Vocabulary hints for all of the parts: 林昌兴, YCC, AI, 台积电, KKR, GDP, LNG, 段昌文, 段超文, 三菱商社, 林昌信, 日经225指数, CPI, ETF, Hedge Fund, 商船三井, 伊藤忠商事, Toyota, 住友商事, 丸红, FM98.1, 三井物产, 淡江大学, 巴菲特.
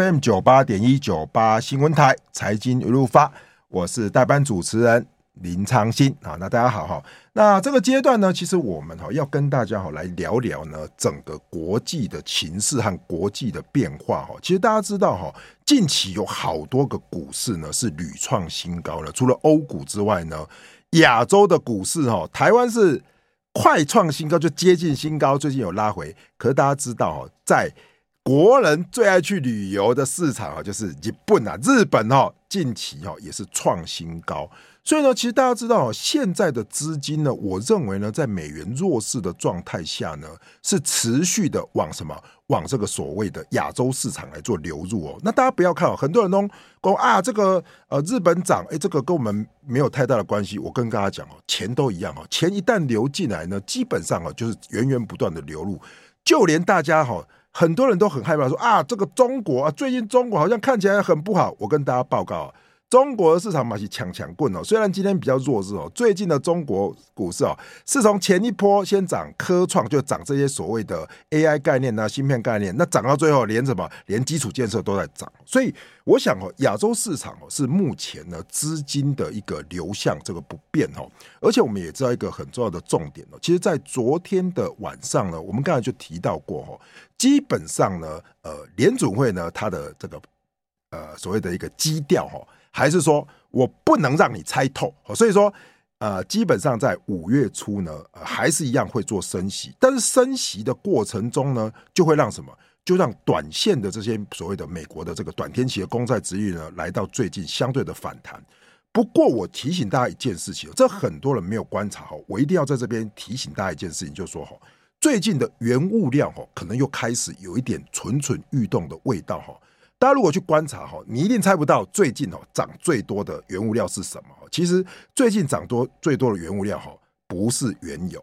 FM98.198 新闻台财经一路发，我是代班主持人林昌兴。那大家好，那这个阶段呢，其实我们要跟大家来聊聊呢整个国际的情势和国际的变化。其实大家知道近期有好多个股市呢是屡创新高了，除了欧股之外呢，亚洲的股市台湾是快创新高，就接近新高，最近有拉回。可是大家知道在国人最爱去旅游的市场就是日本啊，日本近期也是创新高，所以呢，其实大家知道现在的资金呢，我认为呢，在美元弱势的状态下呢，是持续的往什么？往这个所谓的亚洲市场来做流入哦。那大家不要看很多人都说啊，这个日本涨，这个跟我们没有太大的关系。我跟大家讲钱都一样钱一旦流进来呢，基本上就是源源不断的流入，就连大家很多人都很害怕说啊，这个中国啊，最近中国好像看起来很不好。我跟大家报告，中国的市场嘛是强强棍虽然今天比较弱势最近的中国股市是从前一波先涨科创，就涨这些所谓的 AI 概念啊、芯片概念，那涨到最后连什么？连基础建设都在涨。所以我想亚洲市场是目前呢资金的一个流向这个不变而且我们也知道一个很重要的重点其实在昨天的晚上呢，我们刚才就提到过基本上呢联准会呢它的这个所谓的一个基调还是说我不能让你猜透所以说基本上在五月初呢还是一样会做升息，但是升息的过程中呢就会让什么？就让短线的这些所谓的美国的这个短天期的公债殖利率呢来到最近相对的反弹。不过我提醒大家一件事情这很多人没有观察我一定要在这边提醒大家一件事情，就是说最近的原物料可能又开始有一点蠢蠢欲动的味道大家如果去观察你一定猜不到最近涨最多的原物料是什么其实最近涨最多的原物料不是原油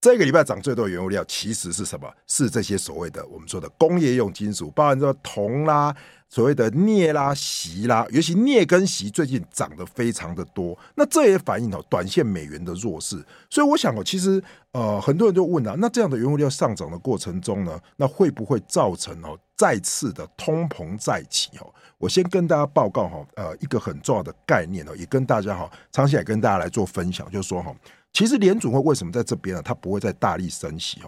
这个礼拜涨最多的原物料其实是什么？是这些所谓的我们说的工业用金属，包含说铜啦、所谓的镍啦、锡啦，尤其镍跟锡最近涨得非常的多，那这也反映短线美元的弱势。所以我想其实很多人就问那这样的原物料上涨的过程中呢，那会不会造成再次的通膨再起我先跟大家报告一个很重要的概念也跟大家长期来跟大家来做分享，就是说其实联准会为什么在这边它不会再大力升息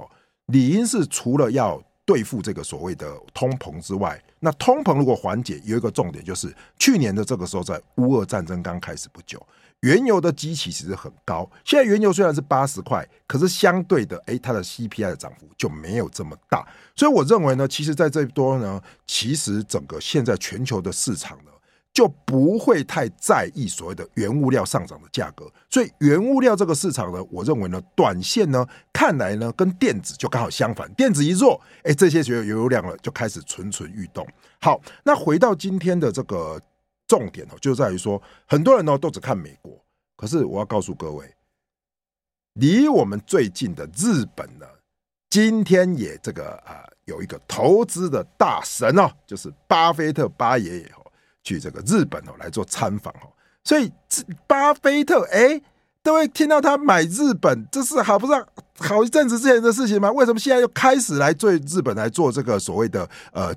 理应是除了要对付这个所谓的通膨之外，那通膨如果缓解有一个重点，就是去年的这个时候在乌俄战争刚开始不久，原油的基期其实很高，现在原油虽然是80块，可是相对的它的 CPI 的涨幅就没有这么大。所以我认为呢，其实在这一波呢，其实整个现在全球的市场呢就不会太在意所谓的原物料上涨的价格，所以原物料这个市场呢，我认为呢，短线呢，看来呢，跟电子就刚好相反，电子一弱，这些原油量呢就开始蠢蠢欲动。好，那回到今天的这个重点就在于说，很多人呢都只看美国，可是我要告诉各位，离我们最近的日本呢，今天也这个有一个投资的大神就是巴菲特巴爷爷去这个日本来做参访所以巴菲特都会听到他买日本，这是好不是好一阵子之前的事情吗？为什么现在又开始来对日本来做这个所谓的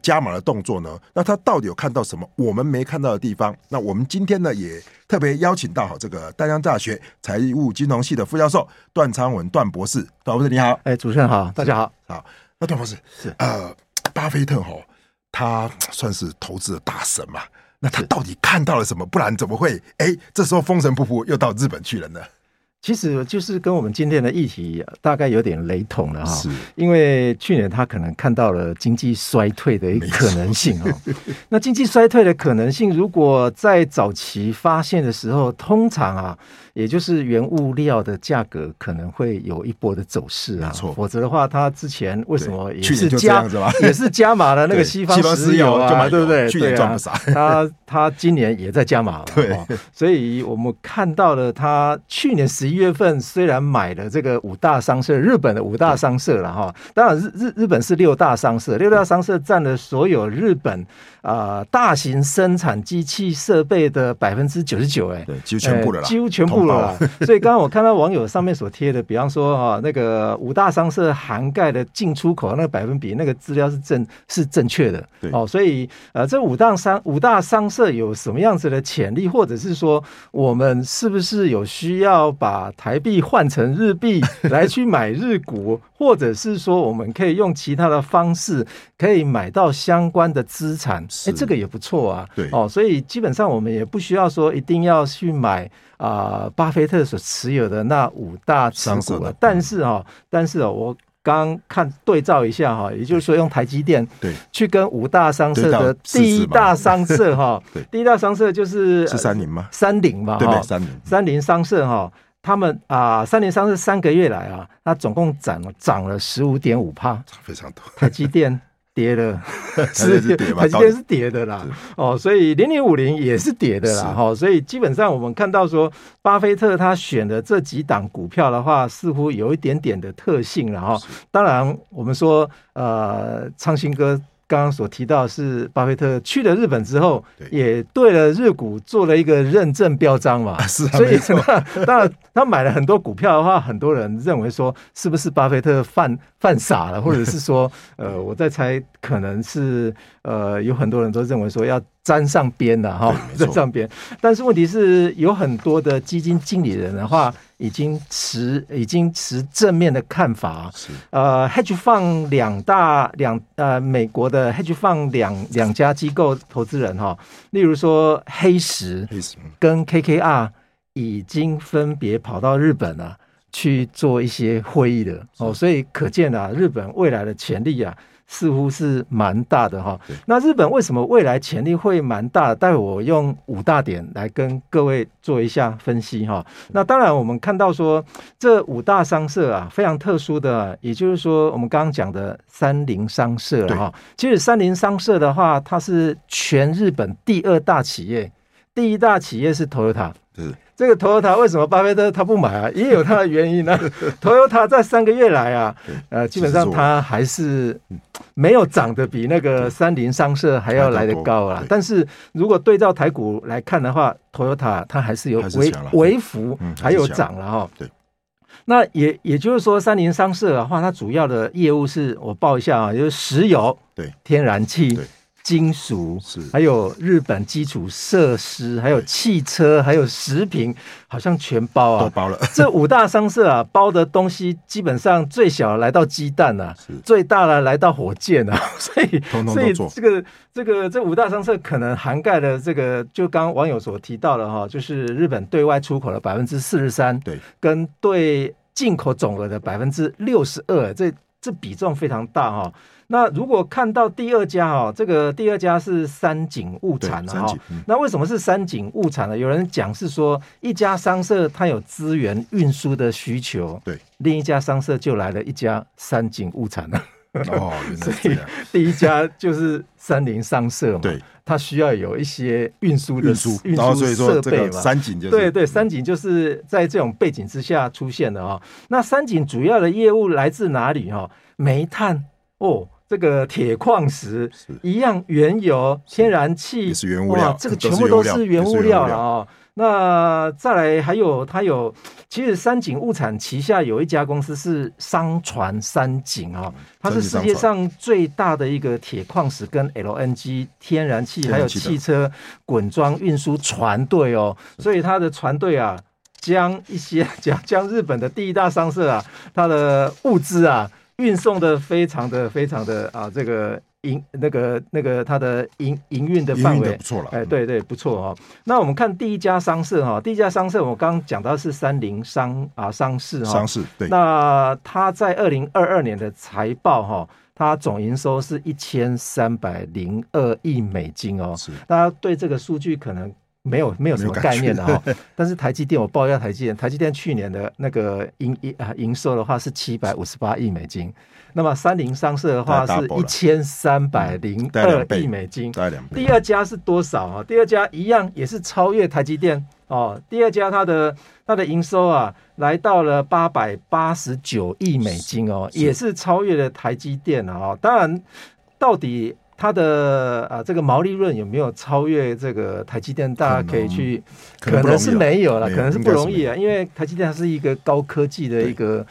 加码的动作呢？那他到底有看到什么我们没看到的地方？那我们今天呢也特别邀请到这个淡江大学财务金融系的副教授段昌文段博士。段博士你好。主持人好，大家好。好，那段博士是巴菲特他算是投资的大神嘛？那他到底看到了什么？不然怎么会这时候风尘仆仆又到日本去了呢？其实就是跟我们今天的议题大概有点雷同了是，因为去年他可能看到了经济衰退的可能性那经济衰退的可能性如果在早期发现的时候，通常也就是原物料的价格可能会有一波的走势否则的话他之前为什么也是加码了那个西方石油对不对？去年赚不少他今年也在加码所以我们看到了他去年11 11月份虽然买了这个五大商社，日本的五大商社了哈，当然 日本是六大商社，六大商社占了所有日本大型生产机器设备的99%，哎，对，几乎全部了啦，几乎全部了啦。所以刚刚我看到网友上面所贴的，比方说哈、那个五大商社涵盖的进出口那个1%，那个资料是正确的，对哦。所以这五大商社有什么样子的潜力，或者是说我们是不是有需要把台币换成日币来去买日股，或者是说我们可以用其他的方式可以买到相关的资产，这个也不错啊，对哦。所以基本上我们也不需要说一定要去买巴菲特所持有的那五大持股了，但是我刚看对照一下哈，也就是说用台积电去跟五大商社的第一大商社哈，第一大商社就是三菱嘛，对不对？三菱商社哈，他们三菱商社3个月来啊，它总共涨了 15.5%， 非常多。台积电跌了，台积电是跌的啦，哦，所以0050也是跌的啦，哦，所以基本上我们看到说，巴菲特他选的这几档股票的话，似乎有一点点的特性了哈、哦。当然，我们说昌兴哥刚刚所提到是巴菲特去了日本之后，也对了日股做了一个认证标章嘛，是啊，所以当然他买了很多股票的话，很多人认为说是不是巴菲特犯傻了，或者是说我在猜可能是有很多人都认为说要沾上边了哈，沾上边。但是问题是有很多的基金经理人的话已经持正面的看法。Hedge Fund 美国的 Hedge Fund 两家机构投资人哈，例如说黑石跟 KKR 已经分别跑到日本了去做一些会议的哦，所以可见啊，日本未来的潜力啊，似乎是蛮大的哈。那日本为什么未来潜力会蛮大的？待会我用5大点来跟各位做一下分析哈。那当然，我们看到说这五大商社啊，非常特殊的，也就是说我们刚刚讲的三菱商社哈。其实三菱商社的话，它是全日本第2大企业，第一大企业是 Toyota。这个 Toyota 为什么巴菲特他不买啊？也有他的原因呢、啊。Toyota 在3个月来啊，基本上他还是没有涨得比那个三菱商社还要来得高啊。但是如果对照台股来看的话 ，Toyota 它还是有微幅还有涨了哈。对。那也就是说，三菱商社的话，它主要的业务是我报一下啊，就是石油、天然气、金属，还有日本基础设施，还有汽车，还有食品，好像全包啊，都包了。这5大商社啊，包的东西基本上最小来到鸡蛋啊，最大的来到火箭啊，所以这5大商社可能涵盖了这个，就刚刚网友所提到的哈，就是日本对外出口的43%，对，跟对进口总额的62%，这比重非常大哈。那如果看到第2家哈，这个第2家是三井物产哈、哦。那为什么是三井物产呢？有人讲是说一家商社它有资源运输的需求，对，另一家商社就来了一家三井物产了。哦，原来是这样。所以第一家就是三菱商社嘛，对，它需要有一些运输设备嘛。三井就是对，三井就是在这种背景之下出现的啊、哦。那三井主要的业务来自哪里哈、哦？煤炭哦。这个铁矿石一样，原油、天然气也是原物料，这个全部都是原物料了哦。那再来还有它有，其实三井物产旗下有一家公司是商船三井啊、哦，它是世界上最大的一个铁矿石跟 LNG 天然气还有汽车滚装运输船队哦，所以它的船队啊，将日本的第1大商社啊，它的物资啊。运送的非常的这个它的营运的范围不错了，哎，对不错哦。那我们看第1家商社哈、哦，第1家商社我刚刚讲到是三菱商事哈、哦，商事对。那它在2022年的财报哈、哦，它总营收是1302亿美金哦，大家对这个数据可能。没有什么概念的哈、哦，但是台积电我报一下台积电去年的那个营收的话是758亿美金，那么三菱商社的话是1302亿美金，第2家是多少啊？第2家一样也是超越台积电。哦，第二家它的营收啊来到了889亿美金哦，也是超越了台积电啊、哦。当然，到底它的这个毛利润有没有超越这个台积电？大家可以去，可能是没有了，可能是不容易啊，因为台积电它是一个高科技的一个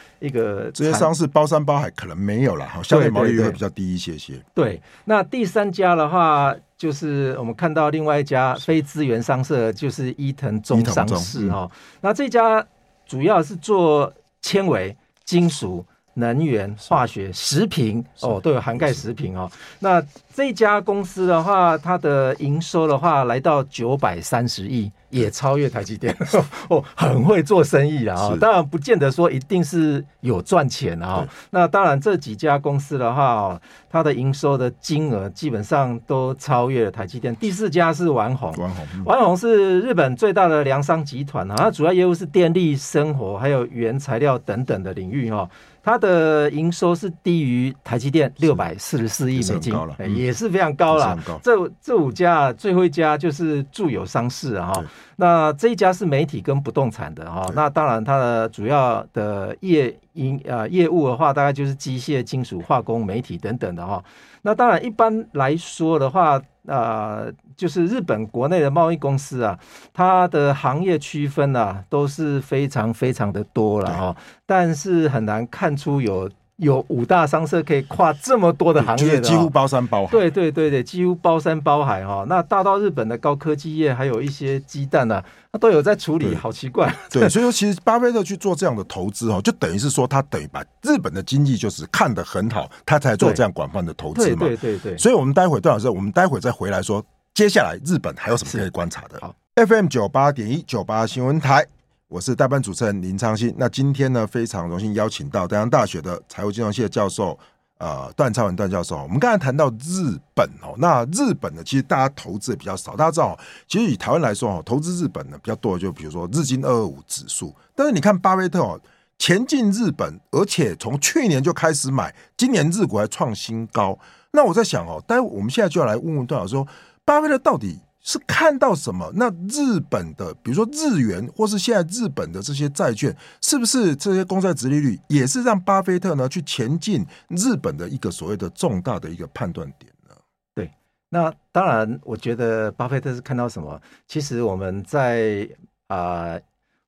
这些商事包山包海，可能没有了，好，相对毛利率会比较低一些些。对，那第三家的话，就是我们看到另外一家非资源商社，就是伊藤忠商事哈、哦嗯。那这家主要是做纤维、金属、能源、化学、食品哦，都有涵盖食品哦。那这家公司的话，它的营收的话来到930亿，也超越台积电哦，很会做生意啦、哦、当然不见得说一定是有赚钱啊、哦。那当然这几家公司的话、哦，它的营收的金额基本上都超越了台积电。第四家是丸红是日本最大的粮商集团啊，它主要业务是电力、生活还有原材料等等的领域哦。它的营收是低于台积电644亿美金，也是非常高了、嗯。这五家，最后一家就是住友商事啊、哦。那这一家是媒体跟不动产的啊、哦。那当然，它的主要的业务的话，大概就是机械、金属、化工、媒体等等的啊、哦。那当然，一般来说的话，就是日本国内的贸易公司啊，它的行业区分啊都是非常非常的多了哦，但是很难看出有五大商社可以跨这么多的行业的、哦，就是、几乎包山包海。对，几乎包山包海哦。那大到日本的高科技业，还有一些鸡蛋啊，它都有在处理，好奇怪。对，所以说其实巴菲特去做这样的投资哦，就等于是说他等于把日本的经济就是看得很好，他才做这样广泛的投资嘛。对。所以我们待会段老师，我们待会再回来说，接下来日本还有什么可以观察的？好 ，FM98.1 98新闻台。我是代班主持人林昌信。那今天呢，非常荣幸邀请到丹阳大学的财务金融系的教授段超文段教授。我们刚才谈到日本哦，那日本呢，其实大家投资也比较少。大家知道，其实以台湾来说投资日本呢比较多，就比如说日经225指数。但是你看巴菲特哦，前进日本，而且从去年就开始买，今年日股还创新高。那我在想哦，待会我们现在就要来问问段老师，巴菲特到底是看到什么？那日本的，比如说日元，或是现在日本的这些债券，是不是这些公债殖利率也是让巴菲特呢去前进日本的一个所谓的重大的一个判断点呢？对，那当然，我觉得巴菲特是看到什么？其实我们在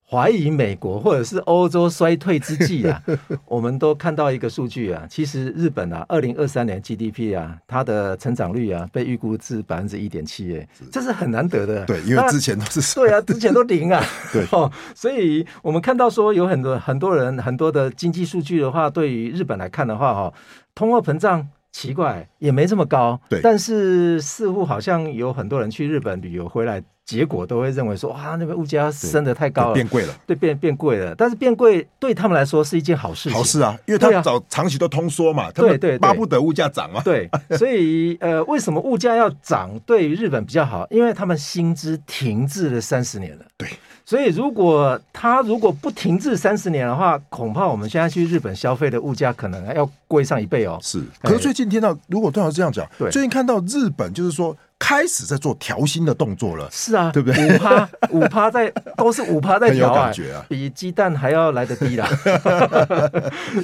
怀疑美国或者是欧洲衰退之际啊，我们都看到一个数据啊，其实日本啊，2023年 GDP 啊，它的成长率啊，被预估至 1.7%， 这是很难得的。对，因为之前都是对啊，之前都零啊。对、哦，所以我们看到说有很多的经济数据的话，对于日本来看的话、哦，通货膨胀。奇怪，也没这么高，对，但是似乎好像有很多人去日本旅游回来，结果都会认为说，哇，那边物价升得太高了，变贵了，对，变贵了。但是变贵对他们来说是一件好事情，好事啊，因为他们长期都通缩嘛，对，巴不得物价涨嘛，对，所以为什么物价要涨？对于日本比较好，因为他们薪资停滞了30年了，对。所以如果不停滞30年的话，恐怕我们现在去日本消费的物价可能要贵上1倍哦。是，可是最近听到，如果段老师这样讲，最近看到日本就是说开始在做调薪的动作了。是啊，对不对？5%在都是5%在调、啊，很有感觉啊，比鸡蛋还要来得低啦。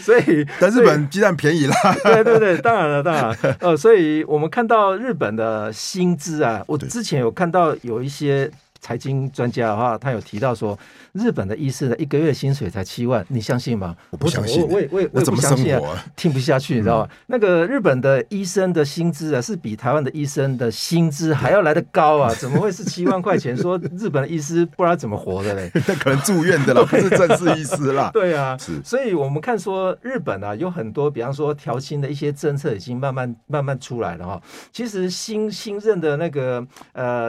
所以但日本鸡蛋便宜啦。对，当然了。所以我们看到日本的薪资啊，我之前有看到有一些财经专家的话，他有提到说，日本的医师的一个月薪水才7万，你相信吗？我不相信，我怎么生活啊？听不下去，你知道吗？那个日本的医生的薪资啊，是比台湾的医生的薪资还要来得高啊！怎么会是7万块钱？说日本的医师不知道怎么活的嘞？那可能住院的啦，不是正式医师啦。对啊，所以我们看说日本啊，有很多，比方说调薪的一些政策已经慢慢出来了哈、哦。其实新任的那个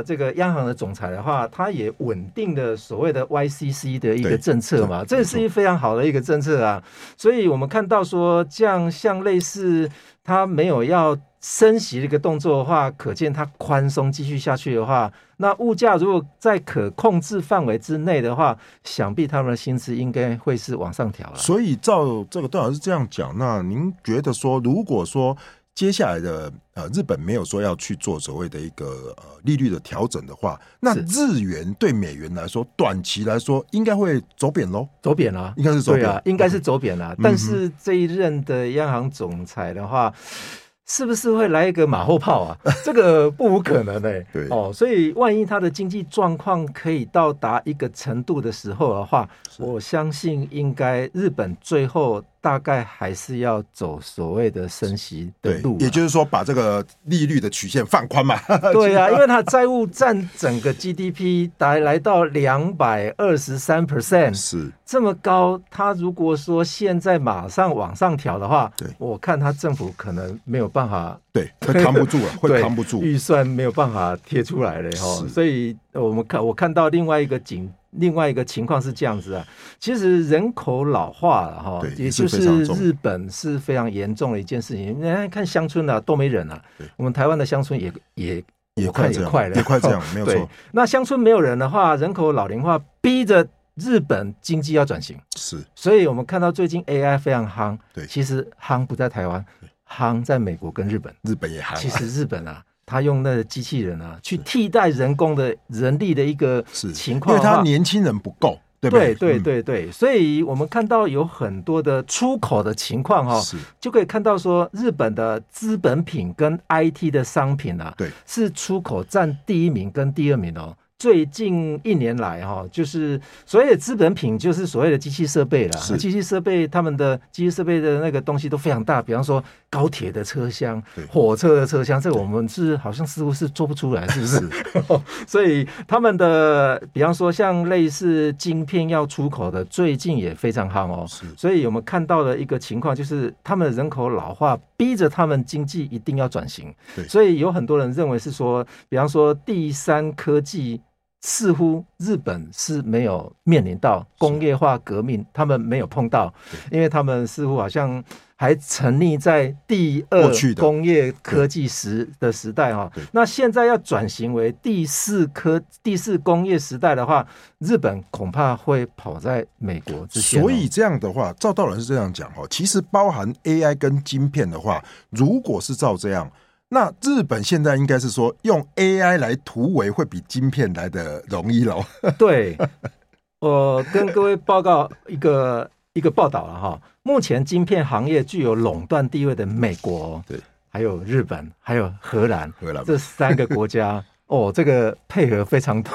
这个央行的总裁的话，它也稳定的所谓的 YCC 的一个政策嘛，这是一非常好的一个政策啊，所以我们看到说这样像类似它没有要升息的一个动作的话，可见它宽松继续下去的话，那物价如果在可控制范围之内的话，想必他们的薪资应该会是往上调了。所以照这个段老师这样讲，那您觉得说，如果说接下来的日本没有说要去做所谓的一个利率的调整的话，那日元对美元来说，短期来说应该会走扁咯，走扁啊，应该是走扁，对啊，应该是走扁啊。但是这一任的央行总裁的话，是不是会来一个马后炮啊？这个不无可能欸对哦，所以万一他的经济状况可以到达一个程度的时候的话，我相信应该日本最后大概还是要走所谓的升息的路，也就是说把这个利率的曲线放宽嘛。对啊，因为它债务占整个 GDP 来到 223%， 是这么高，它如果说现在马上往上调的话，对，我看它政府可能没有办法，对，会扛不住了，会扛不住，预算没有办法贴出来了哦。所以我看到另外一个情况是这样子啊，其实人口老化了哈，也就是日本是非常严重的一件事情。人家看乡村啊都没人啊，我们台湾的乡村也快也快了，也快这样，没有错。那乡村没有人的话，人口老龄化逼着日本经济要转型，是。所以我们看到最近 AI 非常夯，对，其实夯不在台湾，夯在美国跟日本，日本也夯。其实日本啊，他用那个机器人啊，去替代人工的人力的一个情况，因为他年轻人不够，对不对？对对对对，所以我们看到有很多的出口的情况哈，就可以看到说日本的资本品跟 IT 的商品啊，对，是出口占第一名跟第二名哦。最近一年来哈，就是所谓的资本品，就是所谓的机器设备啦。机器设备，他们的机器设备的那个东西都非常大，比方说高铁的车厢、火车的车厢，这个我们是好像似乎是做不出来，是不是？所以他们的，比方说像类似晶片要出口的，最近也非常夯哦。所以我们看到的一个情况就是，他们的人口老化逼着他们经济一定要转型。所以有很多人认为是说，比方说第三科技。似乎日本是没有面临到工业化革命，他们没有碰到，因为他们似乎好像还沉溺在第二工业科技的时代哈。那现在要转型为第四工业时代的话，日本恐怕会跑在美国之前。所以这样的话，照道理是这样讲哈，其实包含 AI 跟晶片的话，如果是照这样。那日本现在应该是说用 AI 来突围会比晶片来的容易了。对，我跟各位报告一个报道了哈。目前晶片行业具有垄断地位的美国，对，还有日本，还有荷兰这三个国家哦，这个配合非常多。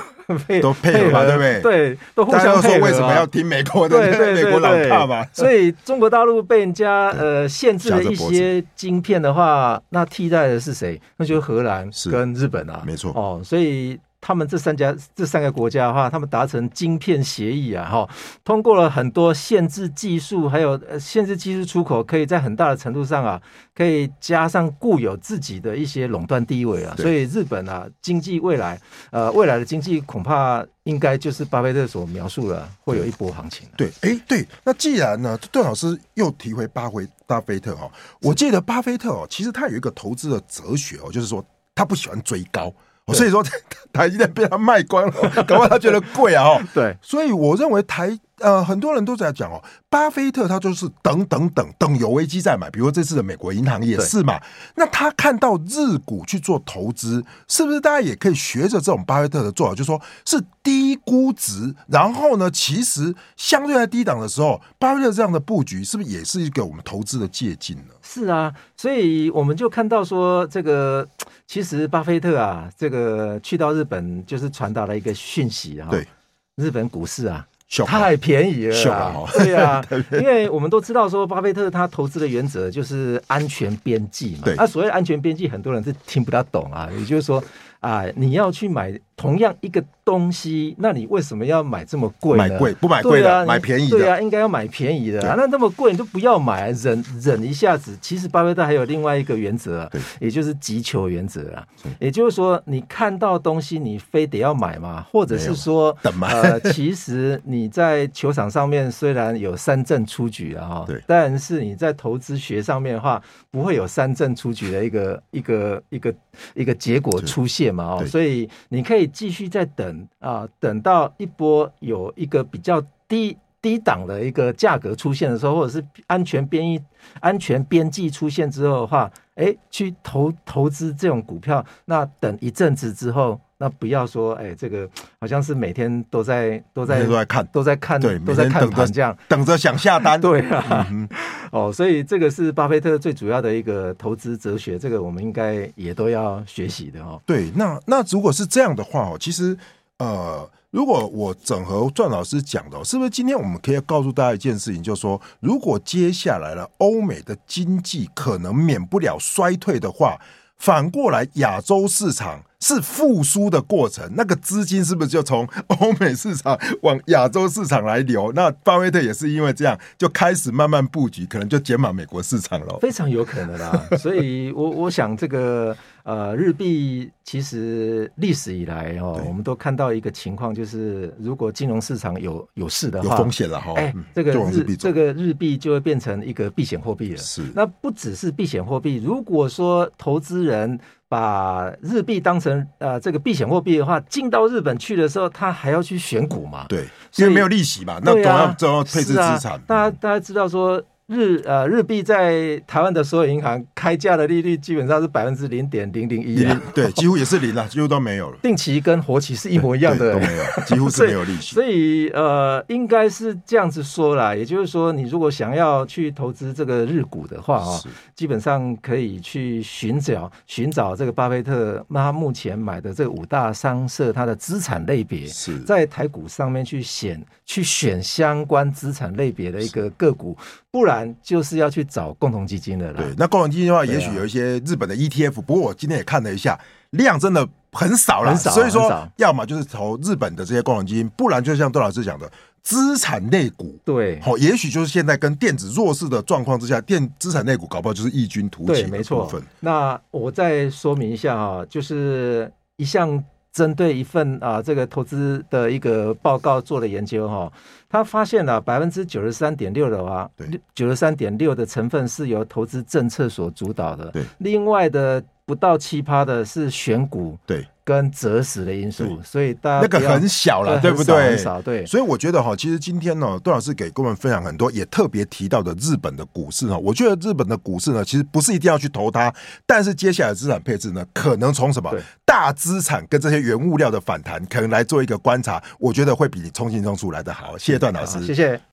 都配合嘛，对不对？对，都互相配合。大家都说为什么要听美国的？对，美国老大嘛。所以中国大陆被人家限制了一些晶片的话，那替代的是谁？那就是荷兰跟日本啊，没错。哦，所以他们这三个国家的话，他们达成晶片协议啊，哈，通过了很多限制技术，还有限制技术出口，可以在很大的程度上啊，可以加上固有自己的一些垄断地位啊，所以日本啊，经济未来的经济恐怕应该就是巴菲特所描述的，会有一波行情啊。对，哎，对，那既然呢，段老师又提回巴菲特哦，我记得巴菲特哦，其实他有一个投资的哲学哦，就是说他不喜欢追高。所以说台积电被他卖光了，搞到他觉得贵啊！哦，对，所以我认为很多人都在讲哦，巴菲特他就是等有危机再买，比如这次的美国银行也是嘛。那他看到日股去做投资，是不是大家也可以学着这种巴菲特的做法，就是说是低估值，然后呢，其实相对在低档的时候，巴菲特这样的布局是不是也是一个我们投资的借鉴呢？是啊，所以我们就看到说这个。其实巴菲特啊，这个去到日本就是传达了一个讯息啊，对，日本股市啊太便宜了啊，对啊，因为我们都知道说巴菲特他投资的原则就是安全边际嘛，那所谓安全边际很多人是听不大懂啊，也就是说啊，你要去买同样一个东西，那你为什么要买这么贵呢？买贵不买贵的，买便宜的，对啊，应该要买便宜的啊。那么贵你就不要买，忍一下子。其实巴菲特还有另外一个原则啊，也就是急求原则啊，也就是说你看到东西你非得要买嘛，或者是说等嘛。其实你在球场上面虽然有三振出局啊，对，但是你在投资学上面的话，不会有三振出局的一个结果出现。嘛哦，所以你可以继续再等啊，等到一波有一个比较低低档的一个价格出现的时候，或者是安全边际出现之后的话，去投资这种股票，那等一阵子之后，那不要说这个好像是每天都在看，对，都在看盘这样，等着想下单。对啊，所以这个是巴菲特最主要的一个投资哲学，这个我们应该也都要学习的哦。对，那如果是这样的话，其实如果我整合段老师讲的，是不是今天我们可以告诉大家一件事情，就是说如果接下来了欧美的经济可能免不了衰退的话，反过来亚洲市场是复苏的过程，那个资金是不是就从欧美市场往亚洲市场来流？那巴菲特也是因为这样就开始慢慢布局，可能就减码美国市场了，非常有可能啦。所以我想这个日币其实历史以来我们都看到一个情况，就是如果金融市场有事的话，有风险了这个日币就会变成一个避险货币了。是，那不只是避险货币，如果说投资人把日币当成这个避险货币的话，进到日本去的时候，他还要去选股嘛？对，因为没有利息嘛，那总要配置资产。大家知道说日币在台湾的所有银行开价的利率基本上是 0.001%， 对，几乎也是零啦，几乎都没有了。定期跟活期是一模一样的，都没有，几乎是没有利息。所以应该是这样子说啦，也就是说，你如果想要去投资这个日股的话基本上可以去寻找这个巴菲特他目前买的这个5大商社他的资产类别，在台股上面去选相关资产类别的一个个股，不然就是要去找共同基金的啦。对，那共同基金的话，也许有一些日本的 ETF，不过我今天也看了一下，量真的很少啦，所以说要么就是投日本的这些共同基金，不然就像段老师讲的资产类股。对，也许就是现在跟电子弱势的状况之下，资产类股搞不好就是异军突起的部分。对，没错。那我再说明一下就是一项针对一份这个投资的一个报告做的研究他发现了 93.6% 的话 93.6% 的成分是由投资政策所主导的，另外的不到 7% 的是选股跟择时的因素，所以大家那个很小了，对不对？很少，对。所以我觉得其实今天段老师给各位分享很多，也特别提到的日本的股市我觉得日本的股市其实不是一定要去投它，但是接下来的资产配置可能从什么大资产跟这些原物料的反弹，可能来做一个观察，我觉得会比你冲进冲出来的好。谢谢段老师，谢谢。